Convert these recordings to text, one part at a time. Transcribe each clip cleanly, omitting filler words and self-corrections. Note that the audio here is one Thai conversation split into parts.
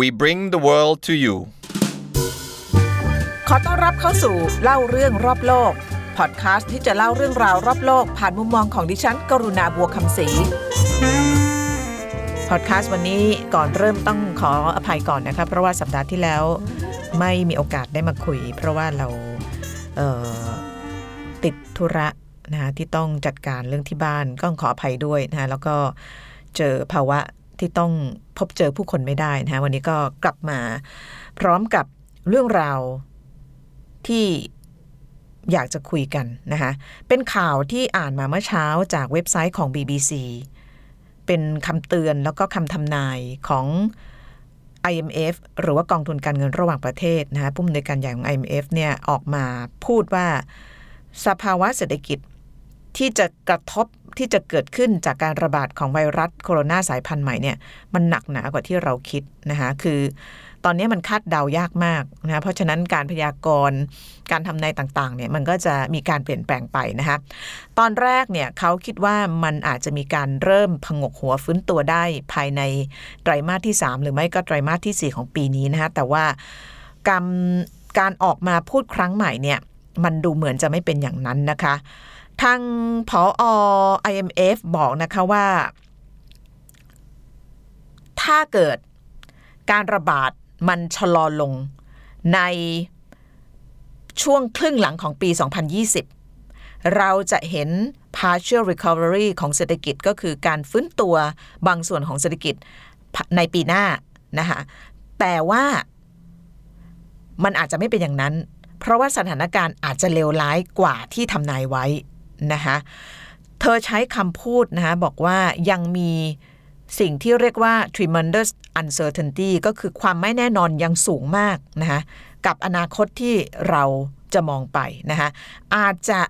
We bring the world to you ขอต้อนรับเข้าสู่เล่าเรื่องรอบโลกพอดคาสต์ที่จะเล่าเรื่องราวรอบโลกผ่านมุมมองของดิฉันกรุณาบัวคำศรีพอดคาสต์วันนี้ก่อนเริ่มต้องขออภัยก่อนนะคะเพราะว่าสัปดาห์ที่แล้วไม่มีโอกาสได้มาคุยเพราะว่าเราติดธุระนะคะที่ต้องจัดการเรื่องที่บ้านก็ขออภัยด้วยนะคะแล้วก็เจอภาวะที่ต้องพบเจอผู้คนไม่ได้นะคะวันนี้ก็กลับมาพร้อมกับเรื่องราวที่อยากจะคุยกันนะคะเป็นข่าวที่อ่านมาเมื่อเช้าจากเว็บไซต์ของ BBC เป็นคำเตือนแล้วก็คำทำนายของ IMF หรือว่ากองทุนการเงินระหว่างประเทศนะคะผู้อำนวยการใหญ่ของ IMF เนี่ยออกมาพูดว่าสภาวะเศรษฐกิจที่จะกระทบที่จะเกิดขึ้นจากการระบาดของไวรัสโคโรนาสายพันธุ์ใหม่เนี่ยมันหนักหนากว่าที่เราคิดนะคะคือตอนนี้มันคาดเดายากมากนะเพราะฉะนั้นการพยากรณ์การทำนายต่างๆเนี่ยมันก็จะมีการเปลี่ยนแปลงไปนะคะตอนแรกเนี่ยเขาคิดว่ามันอาจจะมีการเริ่มผงกหัวฟื้นตัวได้ภายในไตรมาสที่3หรือไม่ก็ไตรมาสที่4ของปีนี้นะคะแต่ว่าการออกมาพูดครั้งใหม่เนี่ยมันดูเหมือนจะไม่เป็นอย่างนั้นนะคะทางผอ IMF บอกนะคะว่าถ้าเกิดการระบาดมันชะลอลงในช่วงครึ่งหลังของปี 2020 เราจะเห็น partial recovery ของเศรษฐกิจก็คือการฟื้นตัวบางส่วนของเศรษฐกิจในปีหน้านะคะแต่ว่ามันอาจจะไม่เป็นอย่างนั้นเพราะว่าสถานการณ์อาจจะเลวร้ายกว่าที่ทำนายไว้นะคะเธอใช้คำพูดนะคะบอกว่ายังมีสิ่งที่เรียกว่า tremendous uncertainty ก็คือความไม่แน่นอนยังสูงมากนะคะกับอนาคตที่เราจะมองไปนะคะอาจจะ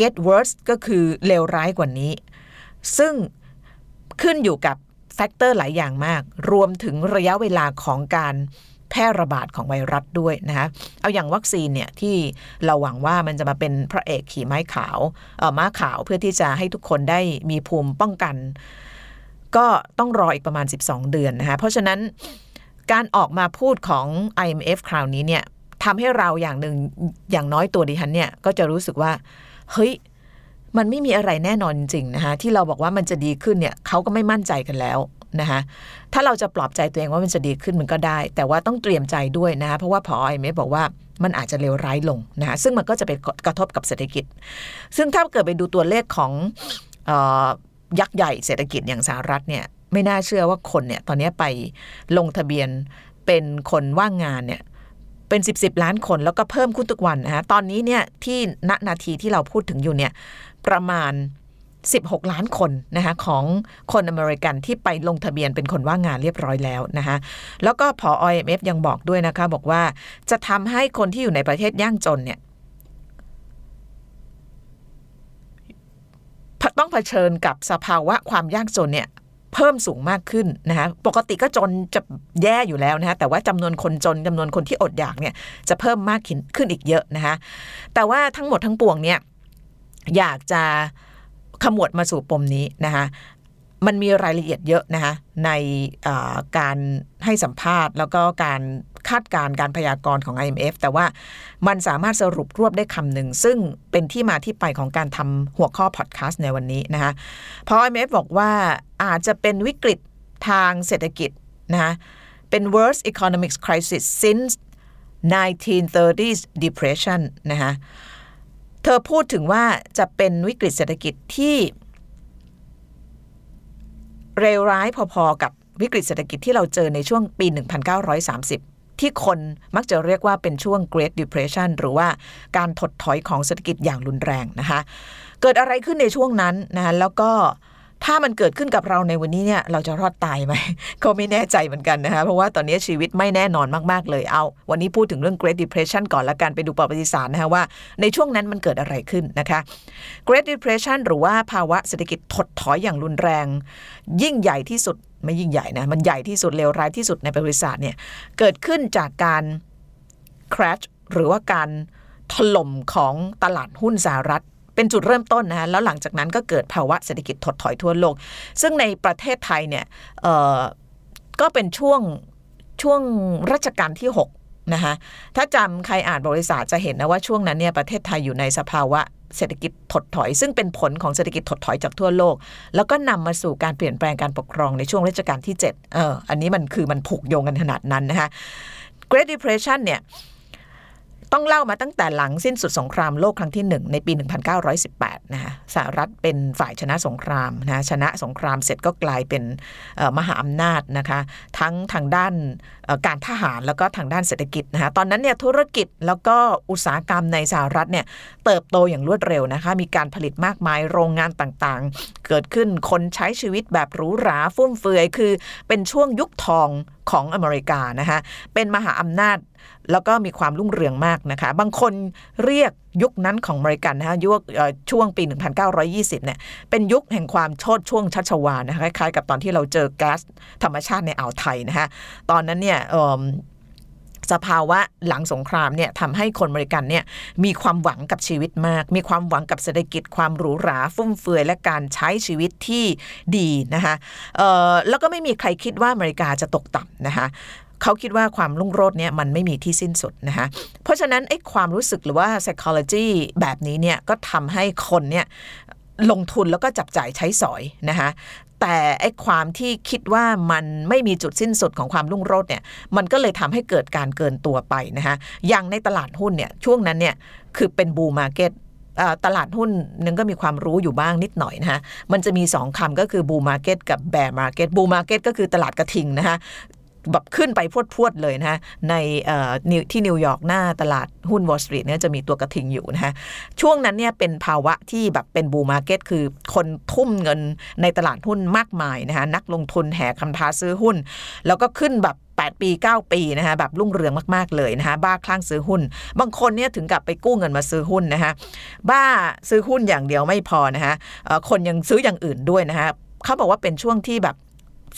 get worse ก็คือเลวร้ายกว่านี้ซึ่งขึ้นอยู่กับแฟกเตอร์หลายอย่างมากรวมถึงระยะเวลาของการแพร่ระบาดของไวรัสด้วยนะคะเอาอย่างวัคซีนเนี่ยที่เราหวังว่ามันจะมาเป็นพระเอกขี่ม้าขาวเพื่อที่จะให้ทุกคนได้มีภูมิป้องกันก็ต้องรออีกประมาณ12เดือนนะคะเพราะฉะนั้นการออกมาพูดของ IMF คราวนี้เนี่ยทำให้เราอย่างหนึ่งอย่างน้อยตัวดิฉันเนี่ยก็จะรู้สึกว่าเฮ้ยมันไม่มีอะไรแน่นอนจริงนะคะที่เราบอกว่ามันจะดีขึ้นเนี่ยเขาก็ไม่มั่นใจกันแล้วนะคะถ้าเราจะปลอบใจตัวเองว่ามันจะดีขึ้นมันก็ได้แต่ว่าต้องเตรียมใจด้วยนะคะเพราะว่าผอ IMF บอกว่ามันอาจจะเลวร้ายลงนะคะซึ่งมันก็จะไปกระทบกับเศรษฐกิจซึ่งถ้าเกิดไปดูตัวเลขของยักษ์ใหญ่เศรษฐกิจอย่างสหรัฐเนี่ยไม่น่าเชื่อว่าคนเนี่ยตอนนี้ไปลงทะเบียนเป็นคนว่างงานเนี่ยเป็น10ล้านคนแล้วก็เพิ่มขึ้นทุกวันนะคะตอนนี้เนี่ยที่ณนาทีที่เราพูดถึงอยู่เนี่ยประมาณ16ล้านคนนะคะของคนอเมริกันที่ไปลงทะเบียนเป็นคนว่างงานเรียบร้อยแล้วนะคะแล้วก็ผอ IMF ยังบอกด้วยนะคะบอกว่าจะทำให้คนที่อยู่ในประเทศยากจนเนี่ยต้องเผชิญกับสภาวะความยากจนเนี่ยเพิ่มสูงมากขึ้นนะคะปกติก็จนจะแย่อยู่แล้วนะคะแต่ว่าจำนวนคนจนจำนวนคนที่อดอยากเนี่ยจะเพิ่มมากขึ้นอีกเยอะนะคะแต่ว่าทั้งหมดทั้งปวงเนี่ยอยากจะขมวดมาสู่ปมนี้นะคะมันมีรายละเอียดเยอะนะคะในการให้สัมภาษณ์แล้วก็การคาดการณ์การพยากรณ์ของ IMF แต่ว่ามันสามารถสรุปรวบได้คำหนึ่งซึ่งเป็นที่มาที่ไปของการทำหัวข้อพอดแคสต์ในวันนี้นะคะเพราะ IMF บอกว่าอาจจะเป็นวิกฤตทางเศรษฐกิจนะคะเป็น worst economic crisis since 1930s depression นะคะเธอพูดถึงว่าจะเป็นวิกฤตเศรษฐกิจที่เลวร้ายพอๆกับวิกฤตเศรษฐกิจที่เราเจอในช่วงปี 1930 ที่คนมักจะเรียกว่าเป็นช่วง Great Depression หรือว่าการถดถอยของเศรษฐกิจอย่างรุนแรงนะคะเกิดอะไรขึ้นในช่วงนั้นนะแล้วก็ถ้ามันเกิดขึ้นกับเราในวันนี้เนี่ยเราจะรอดตายไหมก็ไม่แน่ใจเหมือนกันนะคะเพราะว่าตอนนี้ชีวิตไม่แน่นอนมากๆเลยเอาวันนี้พูดถึงเรื่อง Great Depression ก่อนละกันไปดูประวัติศาสตร์นะคะว่าในช่วงนั้นมันเกิดอะไรขึ้นนะคะ Great Depression หรือว่าภาวะเศรษฐกิจถดถอยอย่างรุนแรงยิ่งใหญ่ที่สุดไม่ยิ่งใหญ่นะมันใหญ่ที่สุดเลวร้ายที่สุดในประวัติศาสตร์เนี่ยเกิดขึ้นจากการ crash หรือว่าการถล่มของตลาดหุ้นสหรัฐเป็นจุดเริ่มต้นนะคะแล้วหลังจากนั้นก็เกิดภาวะเศรษฐกิจถดถอยทั่วโลกซึ่งในประเทศไทยเนี่ยก็เป็นช่วง ช่วงรัชกาลที่6นะคะถ้าจำใครอ่านประวัติศาสตร์จะเห็นนะว่าช่วงนั้นเนี่ยประเทศไทยอยู่ในสภาวะเศรษฐกิจถดถอยซึ่งเป็นผลของเศรษฐกิจถดถอยจากทั่วโลกแล้วก็นำมาสู่การเปลี่ยนแปลงการปกครองในช่วงรัชกาลที่7อันนี้มันคือมันผูกโยงกันขนาดนั้นนะคะ Great Depression เนี่ยต้องเล่ามาตั้งแต่หลังสิ้นสุดสงครามโลกครั้งที่1ในปี1918นะคะสหรัฐเป็นฝ่ายชนะสงครามนะชนะสงครามเสร็จก็กลายเป็นมหาอำนาจนะคะทั้งทางด้านการทหารแล้วก็ทางด้านเศรษฐกิจนะคะตอนนั้นเนี่ยธุรกิจแล้วก็อุตสาหกรรมในสหรัฐเนี่ยเติบโตอย่างรวดเร็วนะคะมีการผลิตมากมายโรงงานต่างๆเกิดขึ้นคนใช้ชีวิตแบบหรูหราฟุ่มเฟือยคือเป็นช่วงยุคทองของอเมริกานะคะเป็นมหาอำนาจแล้วก็มีความรุ่งเรืองมากนะคะบางคนเรียกยุคนั้นของอเมริกันนะคะยุคช่วงปี 1920 เนี่ยเป็นยุคแห่งความโชติช่วงชัชวาลนะคะคล้ายๆกับตอนที่เราเจอแก๊สธรรมชาติในอ่าวไทยนะคะตอนนั้นเนี่ยสภาวะหลังสงครามเนี่ยทำให้คนอเมริกันเนี่ยมีความหวังกับชีวิตมากมีความหวังกับเศรษฐกิจความหรูหราฟุ่มเฟือยและการใช้ชีวิตที่ดีนะคะแล้วก็ไม่มีใครคิดว่าอเมริกาจะตกต่ำนะคะเขาคิดว่าความรุ่งโรจน์เนี่ยมันไม่มีที่สิ้นสุดนะคะเพราะฉะนั้นไอ้ความรู้สึกหรือว่า psychology แบบนี้เนี่ยก็ทำให้คนเนี่ยลงทุนแล้วก็จับจ่ายใช้สอยนะคะแต่ไอ้ความที่คิดว่ามันไม่มีจุดสิ้นสุดของความรุ่งโรจน์เนี่ยมันก็เลยทำให้เกิดการเกินตัวไปนะคะอย่างในตลาดหุ้นเนี่ยช่วงนั้นเนี่ยคือเป็นบูมมาร์เก็ตตลาดหุ้นนึงก็มีความรู้อยู่บ้างนิดหน่อยนะคะมันจะมี2คำก็คือบูมมาร์เก็ตกับแบร์มาร์เก็ตบูมมาร์เก็ตก็คือตลาดกระทิงนะคะแบบขึ้นไปพวดๆเลยนะฮะในที่นิวยอร์กหน้าตลาดหุ้นวอลล์สตรีทเนี่ยจะมีตัวกระทิงอยู่นะฮะช่วงนั้นเนี่ยเป็นภาวะที่แบบเป็นบูมมาร์เก็ตคือคนทุ่มเงินในตลาดหุ้นมากมายนะฮะนักลงทุนแห่คำท้าซื้อหุ้นแล้วก็ขึ้นแบบ8ปี9ปีนะฮะแบบรุ่งเรืองมากๆเลยนะฮะบ้าคลั่งซื้อหุ้นบางคนเนี่ยถึงกับไปกู้เงินมาซื้อหุ้นนะฮะบ้าซื้อหุ้นอย่างเดียวไม่พอนะฮะคนยังซื้ออย่างอื่นด้วยนะฮะเขาบอกว่าเป็นช่วงที่แบบ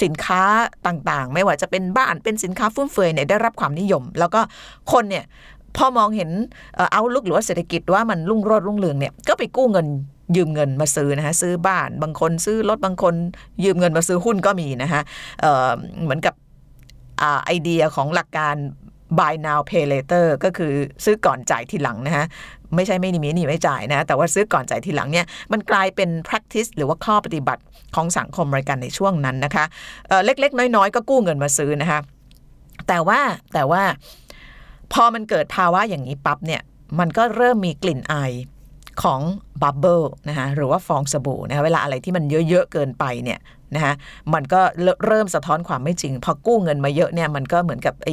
สินค้าต่างๆไม่ว่าจะเป็นบ้านเป็นสินค้าฟุ่มเฟือยเนี่ยได้รับความนิยมแล้วก็คนเนี่ยพอมองเห็นเอาท์ลุคหรือว่าเศรษฐกิจว่ามันรุ่งโรจน์รุ่งเรืองเนี่ยก็ไปกู้เงินยืมเงินมาซื้อนะฮะซื้อบ้านบางคนซื้อรถบางคนยืมเงินมาซื้อหุ้นก็มีนะฮะเหมือนกับไอเดียของหลักการ buy now pay later ก็คือซื้อก่อนจ่ายทีหลังนะฮะไม่ใช่ไม่มีหนี้ไม่จ่ายนะแต่ว่าซื้อก่อนจ่ายทีหลังเนี่ยมันกลายเป็น practice หรือว่าข้อปฏิบัติของสังคมอเมริกันในช่วงนั้นนะคะเล็กๆน้อยๆก็กู้เงินมาซื้อนะคะแต่ว่าพอมันเกิดภาวะอย่างนี้ปั๊บเนี่ยมันก็เริ่มมีกลิ่นอายของบับเบิ้ลนะคะหรือว่าฟองสบู่นะคะเวลาอะไรที่มันเยอะๆเกินไปเนี่ยนะคะมันก็เริ่มสะท้อนความไม่จริงพอกู้เงินมาเยอะเนี่ยมันก็เหมือนกับไ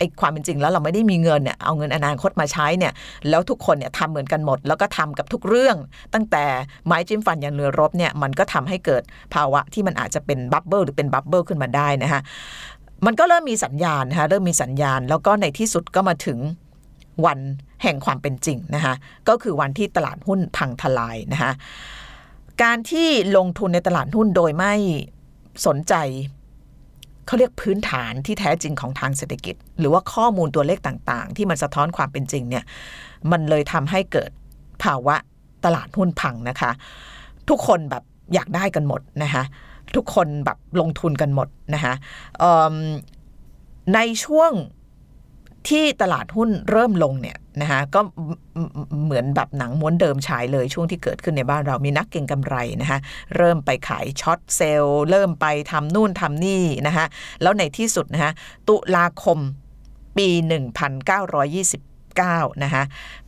อ้ความเป็นจริงแล้วเราไม่ได้มีเงินเนี่ยเอาเงินอนาคตมาใช้เนี่ยแล้วทุกคนเนี่ยทำเหมือนกันหมดแล้วก็ทำกับทุกเรื่องตั้งแต่ไม้จิ้มฟันยันเรือรบเนี่ยมันก็ทำให้เกิดภาวะที่มันอาจจะเป็นบับเบิ้ลหรือเป็นบับเบิ้ลขึ้นมาได้นะคะมันก็เริ่มมีสัญญาณนะคะเริ่มมีสัญญาณแล้วก็ในที่สุดก็มาถึงวันแห่งความเป็นจริงนะคะก็คือวันที่ตลาดหุ้นพังทลายนะคะการที่ลงทุนในตลาดหุ้นโดยไม่สนใจเขาเรียกพื้นฐานที่แท้จริงของทางเศรษฐกิจหรือว่าข้อมูลตัวเลขต่างๆที่มันสะท้อนความเป็นจริงเนี่ยมันเลยทำให้เกิดภาวะตลาดหุ้นพังนะคะทุกคนแบบอยากได้กันหมดนะคะทุกคนแบบลงทุนกันหมดนะคะในช่วงที่ตลาดหุ้นเริ่มลงเนี่ยนะคะก็เหมือนแบบหนังม้วนเดิมฉายเลยช่วงที่เกิดขึ้นในบ้านเรามีนักเก็งกำไรนะคะเริ่มไปขายช็อตเซลล์เริ่มไปทำนู่นทำนี่นะคะแล้วในที่สุดนะคะตุลาคมปี 1929 นะคะ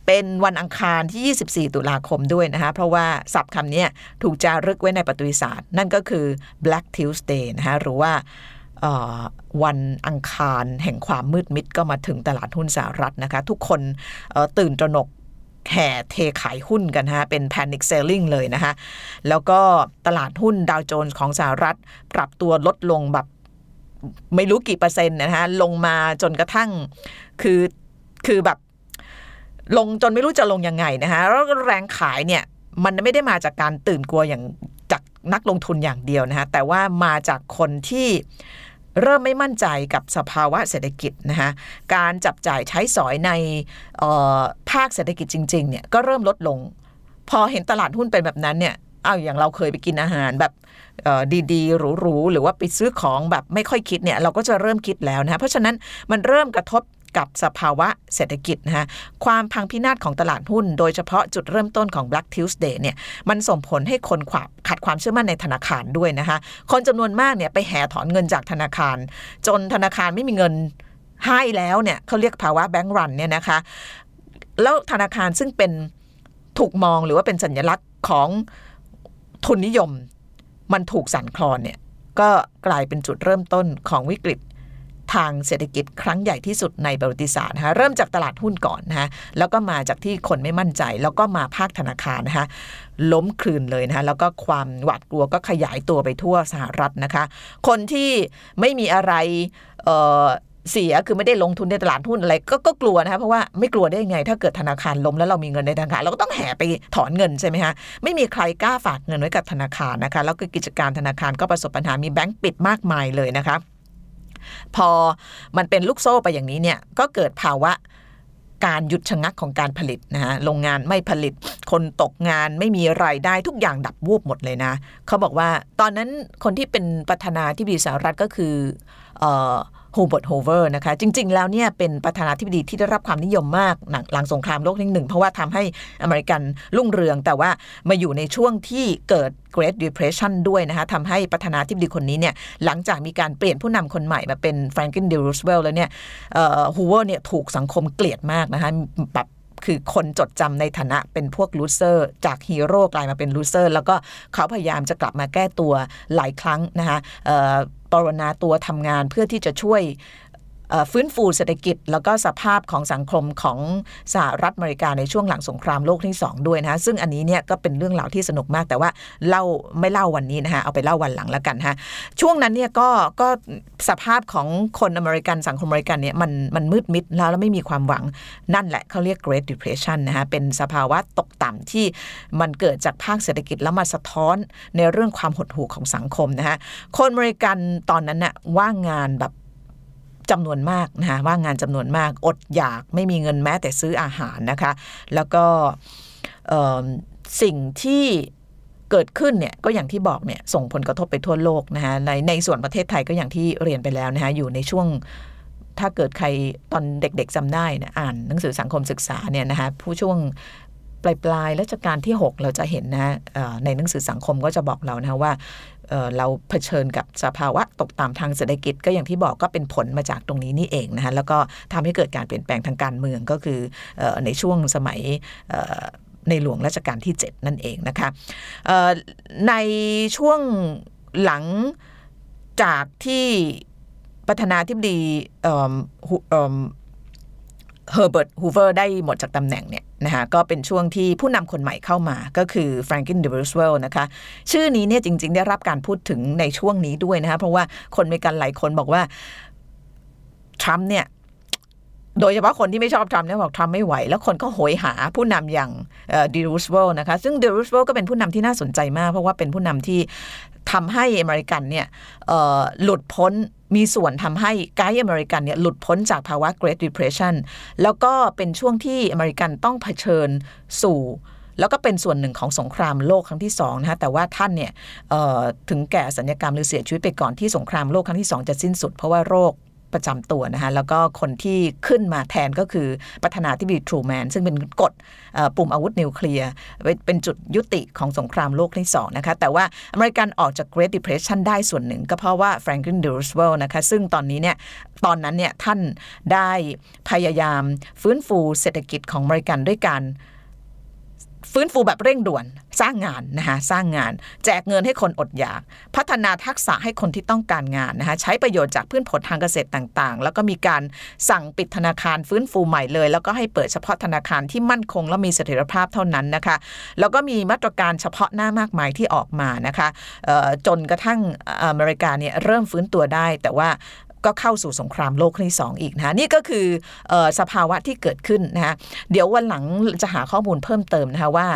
เป็นวันอังคารที่24ตุลาคมด้วยนะคะเพราะว่าศัพท์คำนี้ถูกจารึกไว้ในประวัติศาสตร์นั่นก็คือ Black Tuesday นะคะหรือว่าวันอังคารแห่งความมืดมิดก็มาถึงตลาดหุ้นสหรัฐนะคะทุกคนตื่นตระหนกแห่เทขายหุ้นกันฮะเป็น panic selling เลยนะคะแล้วก็ตลาดหุ้นดาวโจนส์ของสหรัฐปรับตัวลดลงแบบไม่รู้กี่เปอร์เซ็นต์นะคะลงมาจนกระทั่งคือแบบลงจนไม่รู้จะลงยังไงนะคะแล้วแรงขายเนี่ยมันไม่ได้มาจากการตื่นกลัวอย่างจากนักลงทุนอย่างเดียวนะฮะแต่ว่ามาจากคนที่เริ่มไม่มั่นใจกับสภาวะเศรษฐกิจนะคะการจับจ่ายใช้สอยในภาคเศรษฐกิจจริงๆเนี่ยก็เริ่มลดลงพอเห็นตลาดหุ้นเป็นแบบนั้นเนี่ย อย่างเราเคยไปกินอาหารแบบดีๆหรูๆหรือว่าไปซื้อของแบบไม่ค่อยคิดเนี่ยเราก็จะเริ่มคิดแล้วนะเพราะฉะนั้นมันเริ่มกระทบกับสภาวะเศรษฐกิจนะฮะความพังพินาศของตลาดหุ้นโดยเฉพาะจุดเริ่มต้นของ Black Tuesday เนี่ยมันส่งผลให้คนขาดความเชื่อมั่นในธนาคารด้วยนะคะคนจำนวนมากเนี่ยไปแห่ถอนเงินจากธนาคารจนธนาคารไม่มีเงินให้แล้วเนี่ยเขาเรียกภาวะแบงก์รันเนี่ยนะคะแล้วธนาคารซึ่งเป็นถูกมองหรือว่าเป็นสัญลักษณ์ของทุนนิยมมันถูกสั่นคลอนเนี่ยก็กลายเป็นจุดเริ่มต้นของวิกฤตทางเศรษฐกิจครั้งใหญ่ที่สุดในประวัติศาสตร์นะคะเริ่มจากตลาดหุ้นก่อนนะคะแล้วก็มาจากที่คนไม่มั่นใจแล้วก็มาภาคธนาคารนะคะล้มคลืนเลยนะคะแล้วก็ความหวาดกลัวก็ขยายตัวไปทั่วสหรัฐนะคะคนที่ไม่มีอะไรเสียคือไม่ได้ลงทุนในตลาดหุ้นอะไร ก็กลัวนะคะเพราะว่าไม่กลัวได้ยังไงถ้าเกิดธนาคารล้มแล้วเรามีเงินในธนาคารเราก็ต้องแห่ไปถอนเงินใช่ไหมคะไม่มีใครกล้าฝากเงินไว้กับธนาคารนะคะแล้วก็กิจการธนาคารก็ประสบปัญหามีแบงก์ปิดมากมายเลยนะคะพอมันเป็นลูกโซ่ไปอย่างนี้เนี่ยก็เกิดภาวะการหยุดชะงักของการผลิตนะฮะโรงงานไม่ผลิตคนตกงานไม่มีรายได้ทุกอย่างดับวูบหมดเลยนะเขาบอกว่าตอนนั้นคนที่เป็นประธานาธิบดีสหรัฐก็คือHerbert Hoover นะคะจริงๆแล้วเนี่ยเป็นประธานาธิบดีที่ได้รับความนิยมมากหลังสงครามโลกครั้งที่ 1เพราะว่าทำให้อเมริกันรุ่งเรืองแต่ว่ามาอยู่ในช่วงที่เกิด Great Depression ด้วยนะคะทำให้ประธานาธิบดีคนนี้เนี่ยหลังจากมีการเปลี่ยนผู้นำคนใหม่มาเป็น Franklin D. Roosevelt แล้วเนี่ยHoover เนี่ยถูกสังคมเกลียดมากนะคะแบบคือคนจดจำในฐานะเป็นพวกลูเซอร์จากฮีโร่กลายมาเป็นลูเซอร์แล้วก็เขาพยายามจะกลับมาแก้ตัวหลายครั้งนะคะปรนนาตัวทำงานเพื่อที่จะช่วยฟื้นฟูเศรษฐกิจแล้วก็สภาพของสังคมของสหรัฐอเมริกาในช่วงหลังสงครามโลกที่2ด้วยนะซึ่งอันนี้เนี่ยก็เป็นเรื่องราวที่สนุกมากแต่ว่าไม่เล่าวันนี้นะฮะเอาไปเล่าวันหลังแล้วกันฮะช่วงนั้นเนี่ยก็สภาพของคนอเมริกันสังคมอเมริกันเนี่ยมันมืดมิดแล้วไม่มีความหวังนั่นแหละเขาเรียก Great Depression นะฮะเป็นสภาวะตกต่ำที่มันเกิดจากภาคเศรษฐกิจแล้วมาสะท้อนในเรื่องความหดหู่ของสังคมนะฮะคนอเมริกันตอนนั้นน่ะว่างงานแบบจำนวนมากนะคะว่างงานจำนวนมากอดอยากไม่มีเงินแม้แต่ซื้ออาหารนะคะแล้วก็สิ่งที่เกิดขึ้นเนี่ยก็อย่างที่บอกเนี่ยส่งผลกระทบไปทั่วโลกนะคะในส่วนประเทศไทยก็อย่างที่เรียนไปแล้วนะคะอยู่ในช่วงถ้าเกิดใครตอนเด็กๆจำได้นะอ่านหนังสือสังคมศึกษาเนี่ยนะคะผู้ช่วงปลายรัชกาลที่6เราจะเห็นนะในหนังสือสังคมก็จะบอกเรานะว่าเราเผชิญกับสภาวะตกต่ำทางเศรษฐกิจก็อย่างที่บอกก็เป็นผลมาจากตรงนี้นี่เองนะคะแล้วก็ทำให้เกิดการเปลี่ยนแปลงทางการเมืองก็คือในช่วงสมัยในหลวงรัชกาลที่7นั่นเองนะคะในช่วงหลังจากที่ประธานาธิบดีHerbert Hoover ได้หมดจากตำแหน่งเนี่ยนะคะก็เป็นช่วงที่ผู้นำคนใหม่เข้ามาก็คือ Franklin D. Roosevelt นะคะชื่อนี้เนี่ยจริงๆได้รับการพูดถึงในช่วงนี้ด้วยนะคะเพราะว่าคนอเมริกันหลายคนบอกว่าทรัมป์เนี่ยโดยเฉพาะคนที่ไม่ชอบทรัมป์เนี่ยบอกทรัมป์ไม่ไหวแล้วคนก็โหยหาผู้นำอย่างD. Roosevelt นะคะซึ่งD. Roosevelt ก็เป็นผู้นำที่น่าสนใจมากเพราะว่าเป็นผู้นำที่ทำให้อเมริกันเนี่ยหลุดพ้นมีส่วนทำให้ไกด์อเมริกันเนี่ยหลุดพ้นจากภาวะ Great Depression แล้วก็เป็นช่วงที่อเมริกันต้องเผชิญสู่แล้วก็เป็นส่วนหนึ่งของสงครามโลกครั้งที่2นะคะแต่ว่าท่านเนี่ยถึงแก่สัญญกรรมหรือเสียชีวิตไปก่อนที่สงครามโลกครั้งที่2จะสิ้นสุดเพราะว่าโรคประจำตัวนะคะแล้วก็คนที่ขึ้นมาแทนก็คือประธานาธิบดีทรูแมนซึ่งเป็นกฎปุ่มอาวุธนิวเคลียร์เป็นจุดยุติของสงครามโลกครั้งที่2นะคะแต่ว่าอเมริกันออกจาก Great Depression ได้ส่วนหนึ่งก็เพราะว่า Franklin D. Roosevelt นะคะซึ่งตอนนั้นเนี่ยท่านได้พยายามฟื้นฟูเศรษฐกิจของอเมริกันด้วยการฟื้นฟูแบบเร่งด่วนสร้างงานนะคะสร้างงานแจกเงินให้คนอดอยากพัฒนาทักษะให้คนที่ต้องการงานนะคะใช้ประโยชน์จากพืชผลทางเกษตรต่างๆแล้วก็มีการสั่งปิดธนาคารฟื้นฟูใหม่เลยแล้วก็ให้เปิดเฉพาะธนาคารที่มั่นคงและมีเสถียรภาพเท่านั้นนะคะแล้วก็มีมาตรการเฉพาะหน้ามากมายที่ออกมานะคะจนกระทั่งอเมริกาเนี่ยเริ่มฟื้นตัวได้แต่ว่า ก็เข้าสู่สงครามโลกครั้งที่2อีกนะนี่ก็คือสภาวะที่เกิดขึ้นนะเดี๋ยววันหลังจะหาข้อมูลเพิ่มเติมนะคะว่า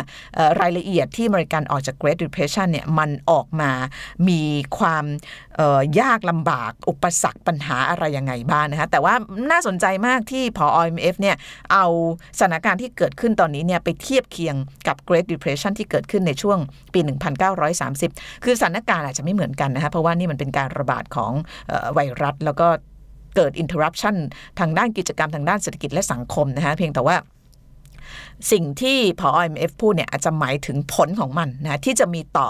รายละเอียดที่อเมริกันออกจาก Great Depression เนี่ยมันออกมามีความยากลำบากอุปสรรคปัญหาอะไรยังไงบ้างนะคะแต่ว่าน่าสนใจมากที่ผอ IMF เนี่ยเอาสถานการณ์ที่เกิดขึ้นตอนนี้เนี่ยไปเทียบเคียงกับ Great Depression ที่เกิดขึ้นในช่วงปี1930คือสถานการณ์อาจจะไม่เหมือนกันนะคะเพราะว่านี่มันเป็นการระบาดของไวรัสแล้วก็เกิด interruption ทางด้านกิจกรรมทางด้านเศรษฐกิจและสังคมนะคะเพียงแต่ว่าสิ่งที่ผอ IMF พูดเนี่ยอาจจะหมายถึงผลของมันนะที่จะมีต่อ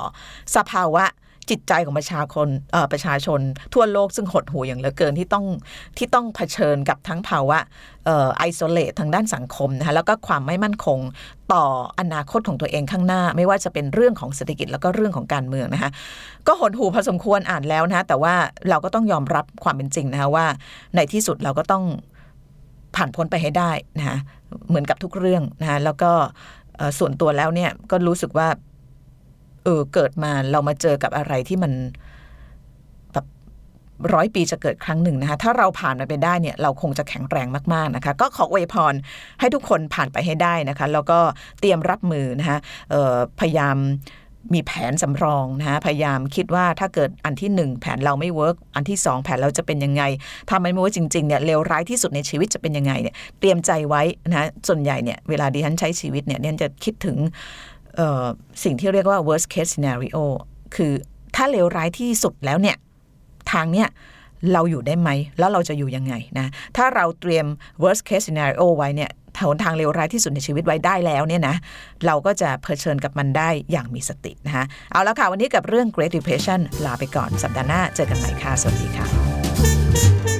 สภาวะจิตใจของประชาชนทั่วโลกซึ่งหดหู่อย่างเหลือเกินที่ต้องเผชิญกับทั้งภาวะisolate ทางด้านสังคมนะคะแล้วก็ความไม่มั่นคงต่ออนาคตของตัวเองข้างหน้าไม่ว่าจะเป็นเรื่องของเศรษฐกิจแล้วก็เรื่องของการเมืองนะคะก็หดหู่พอสมควรอ่านแล้วนะแต่ว่าเราก็ต้องยอมรับความเป็นจริงนะคะว่าในที่สุดเราก็ต้องผ่านพ้นไปให้ได้นะคะเหมือนกับทุกเรื่องนะคะแล้วก็ส่วนตัวแล้วเนี่ยก็รู้สึกว่าเกิดมาเรามาเจอกับอะไรที่มันแบบ100 ปีจะเกิดครั้งหนึ่งนะคะถ้าเราผ่านมันไปได้เนี่ยเราคงจะแข็งแรงมากๆนะคะก็ขออวยพรให้ทุกคนผ่านไปให้ได้นะคะแล้วก็เตรียมรับมือนะคะพยายามมีแผนสำรองนะคะพยายามคิดว่าถ้าเกิดอันที่1แผนเราไม่เวิร์กอันที่2แผนเราจะเป็นยังไงถ้ามันไม่เวิร์กจริงๆเนี่ยเลวร้ายที่สุดในชีวิตจะเป็นยังไงเนี่ยเตรียมใจไว้นะส่วนใหญ่เนี่ยเวลาดิฉันใช้ชีวิตเนี่ยดิฉันจะคิดถึงสิ่งที่เรียกว่า worst case scenario คือถ้าเลวร้ายที่สุดแล้วเนี่ยทางเนี่ยเราอยู่ได้ไหมแล้วเราจะอยู่ยังไงนะถ้าเราเตรียม worst case scenario ไว้เนี่ยทางเลวร้ายที่สุดในชีวิตไว้ได้แล้วเนี่ยนะเราก็จะเผชิญกับมันได้อย่างมีสตินะคะเอาละค่ะวันนี้กับเรื่อง Great Depression ลาไปก่อนสัปดาห์หน้าเจอกันใหม่ค่ะสวัสดีค่ะ